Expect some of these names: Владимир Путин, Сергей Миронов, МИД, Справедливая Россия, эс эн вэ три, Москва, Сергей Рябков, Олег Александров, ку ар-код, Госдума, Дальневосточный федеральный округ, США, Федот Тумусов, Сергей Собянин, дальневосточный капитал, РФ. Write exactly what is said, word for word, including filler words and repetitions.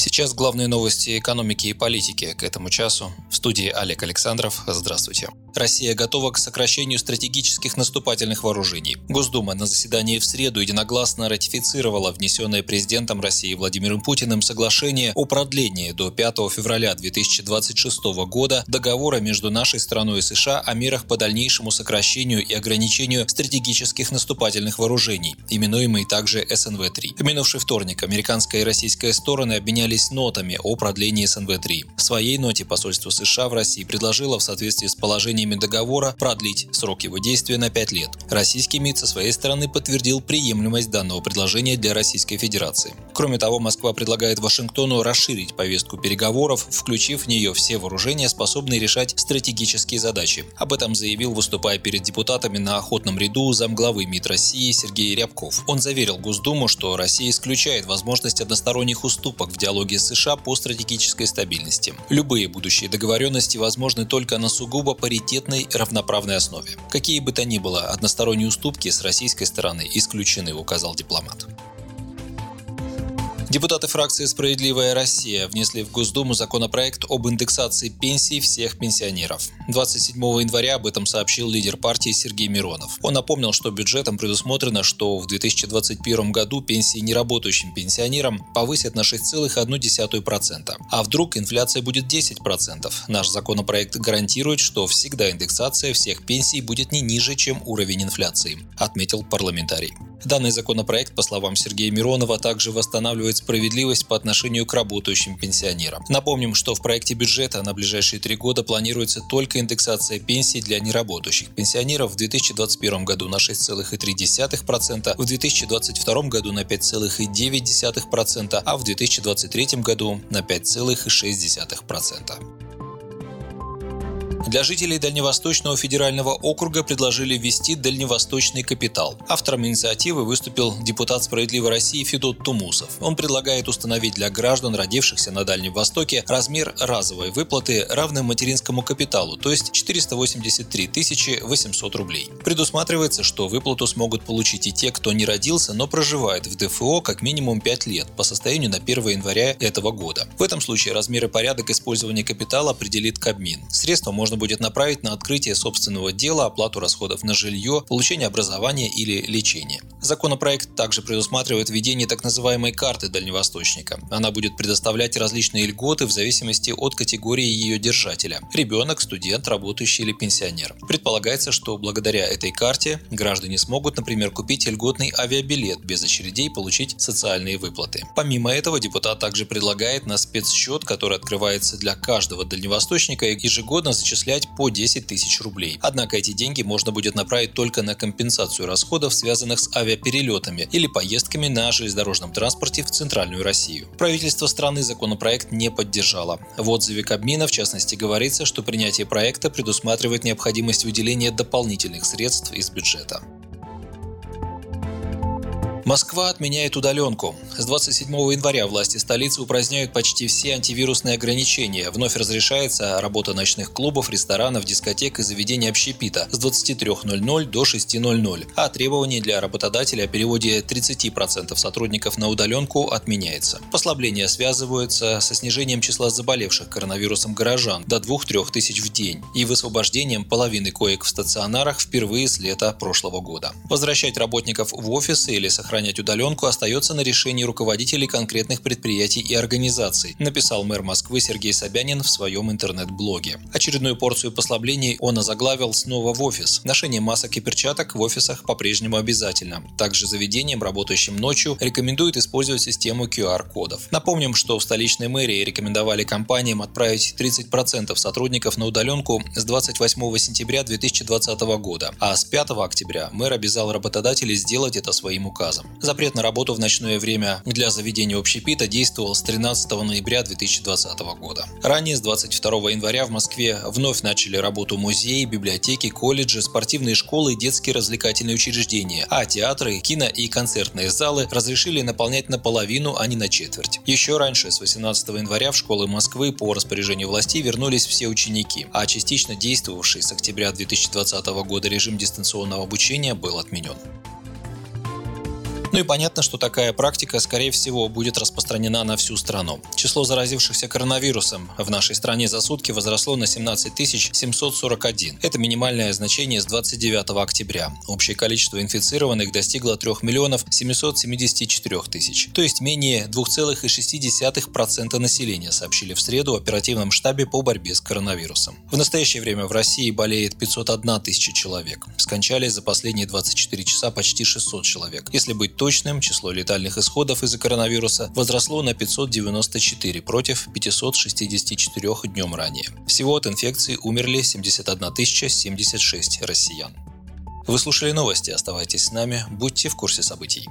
Сейчас главные новости экономики и политики к этому часу. В студии Олег Александров. Здравствуйте. Россия готова к сокращению стратегических наступательных вооружений. Госдума на заседании в среду единогласно ратифицировала внесенное президентом России Владимиром Путиным соглашение о продлении до пятого февраля две тысячи двадцать шестого года договора между нашей страной и США о мерах по дальнейшему сокращению и ограничению стратегических наступательных вооружений, именуемый также эс эн вэ три. В минувший вторник американская и российская стороны обменялись нотами о продлении эс эн вэ три. В своей ноте посольство США в России предложило в соответствии с положением договора продлить срок его действия на пять лет. Российский МИД со своей стороны подтвердил приемлемость данного предложения для Российской Федерации. Кроме того, Москва предлагает Вашингтону расширить повестку переговоров, включив в нее все вооружения, способные решать стратегические задачи. Об этом заявил, выступая перед депутатами на охотном ряду, замглавы МИД России Сергей Рябков. Он заверил Госдуму, что Россия исключает возможность односторонних уступок в диалоге с США по стратегической стабильности. Любые будущие договоренности возможны только на сугубо паритетной равноправной основе. Какие бы то ни было, односторонние уступки с российской стороны исключены, указал дипломат. Депутаты фракции «Справедливая Россия» внесли в Госдуму законопроект об индексации пенсий всех пенсионеров. двадцать седьмого января об этом сообщил лидер партии Сергей Миронов. Он напомнил, что бюджетом предусмотрено, что в две тысячи двадцать первом году пенсии неработающим пенсионерам повысят на шесть целых одну десятую процента. А вдруг инфляция будет десять процентов? Наш законопроект гарантирует, что всегда индексация всех пенсий будет не ниже, чем уровень инфляции, отметил парламентарий. Данный законопроект, по словам Сергея Миронова, также восстанавливает справедливость по отношению к работающим пенсионерам. Напомним, что в проекте бюджета на ближайшие три года планируется только индексация пенсий для неработающих пенсионеров в две тысячи двадцать первом году на шесть целых три десятых процента, в две тысячи двадцать втором году на пять целых девять десятых процента, а в две тысячи двадцать третьем году на пять целых шесть десятых процента. Для жителей Дальневосточного федерального округа предложили ввести дальневосточный капитал. Автором инициативы выступил депутат «Справедливой России» Федот Тумусов. Он предлагает установить для граждан, родившихся на Дальнем Востоке, размер разовой выплаты, равный материнскому капиталу, то есть четыреста восемьдесят три тысячи восемьсот рублей. Предусматривается, что выплату смогут получить и те, кто не родился, но проживает в ДФО как минимум пять лет по состоянию на первое января этого года. В этом случае размер и порядок использования капитала определит Кабмин. Средства можно будет направить на открытие собственного дела, оплату расходов на жилье, получение образования или лечение. Законопроект также предусматривает введение так называемой карты дальневосточника. Она будет предоставлять различные льготы в зависимости от категории ее держателя – ребенок, студент, работающий или пенсионер. Предполагается, что благодаря этой карте граждане смогут, например, купить льготный авиабилет, без очередей получить социальные выплаты. Помимо этого, депутат также предлагает на спецсчет, который открывается для каждого дальневосточника, ежегодно зачислять по десять тысяч рублей. Однако эти деньги можно будет направить только на компенсацию расходов, связанных с авиаперелетами или поездками на железнодорожном транспорте в Центральную Россию. Правительство страны законопроект не поддержало. В отзыве Кабмина, в частности, говорится, что принятие проекта предусматривает необходимость выделения дополнительных средств из бюджета. Москва отменяет удаленку. С двадцать седьмого января власти столицы упраздняют почти все антивирусные ограничения. Вновь разрешается работа ночных клубов, ресторанов, дискотек и заведений общепита с двадцати трёх ноль-ноль до шести ноль-ноль. А требование для работодателя о переводе тридцати процентов сотрудников на удаленку отменяется. Послабления связываются со снижением числа заболевших коронавирусом горожан до двух-трёх тысяч в день и высвобождением половины коек в стационарах впервые с лета прошлого года. Возвращать работников в офисы или сохранять удаленку остается на решении руководителей конкретных предприятий и организаций, написал мэр Москвы Сергей Собянин в своем интернет-блоге. Очередную порцию послаблений он озаглавил «Снова в офис». Ношение масок и перчаток в офисах по-прежнему обязательно. Также заведениям, работающим ночью, рекомендуют использовать систему ку ар-кодов. Напомним, что в столичной мэрии рекомендовали компаниям отправить тридцать процентов сотрудников на удаленку с двадцать восьмого сентября две тысячи двадцатого года, а с пятого октября мэр обязал работодателей сделать это своим указом. Запрет на работу в ночное время для заведения общепита действовал с тринадцатого ноября две тысячи двадцатого года. Ранее, с двадцать второго января в Москве вновь начали работу музеи, библиотеки, колледжи, спортивные школы и детские развлекательные учреждения, а театры, кино и концертные залы разрешили наполнять наполовину, а не на четверть. Еще раньше, с восемнадцатого января, в школы Москвы по распоряжению властей вернулись все ученики, а частично действовавший с октября две тысячи двадцатого года режим дистанционного обучения был отменен. Ну и понятно, что такая практика, скорее всего, будет распространена на всю страну. Число заразившихся коронавирусом в нашей стране за сутки возросло на семнадцать тысяч семьсот сорок один. Это минимальное значение с двадцать девятого октября. Общее количество инфицированных достигло трех миллионов семисот семидесяти четырёх тысяч, то есть менее двух целых шести десятых процента населения, сообщили в среду в оперативном штабе по борьбе с коронавирусом. В настоящее время в России болеет пятьсот одна тысяча человек. Скончались за последние двадцать четыре часа почти шестьсот человек. Если быть точным, число летальных исходов из-за коронавируса возросло на пятьсот девяносто четыре против пятисот шестидесяти четырёх днем ранее. Всего от инфекции умерли семьдесят одна тысяча семьдесят шесть россиян. Вы слушали новости, оставайтесь с нами, будьте в курсе событий.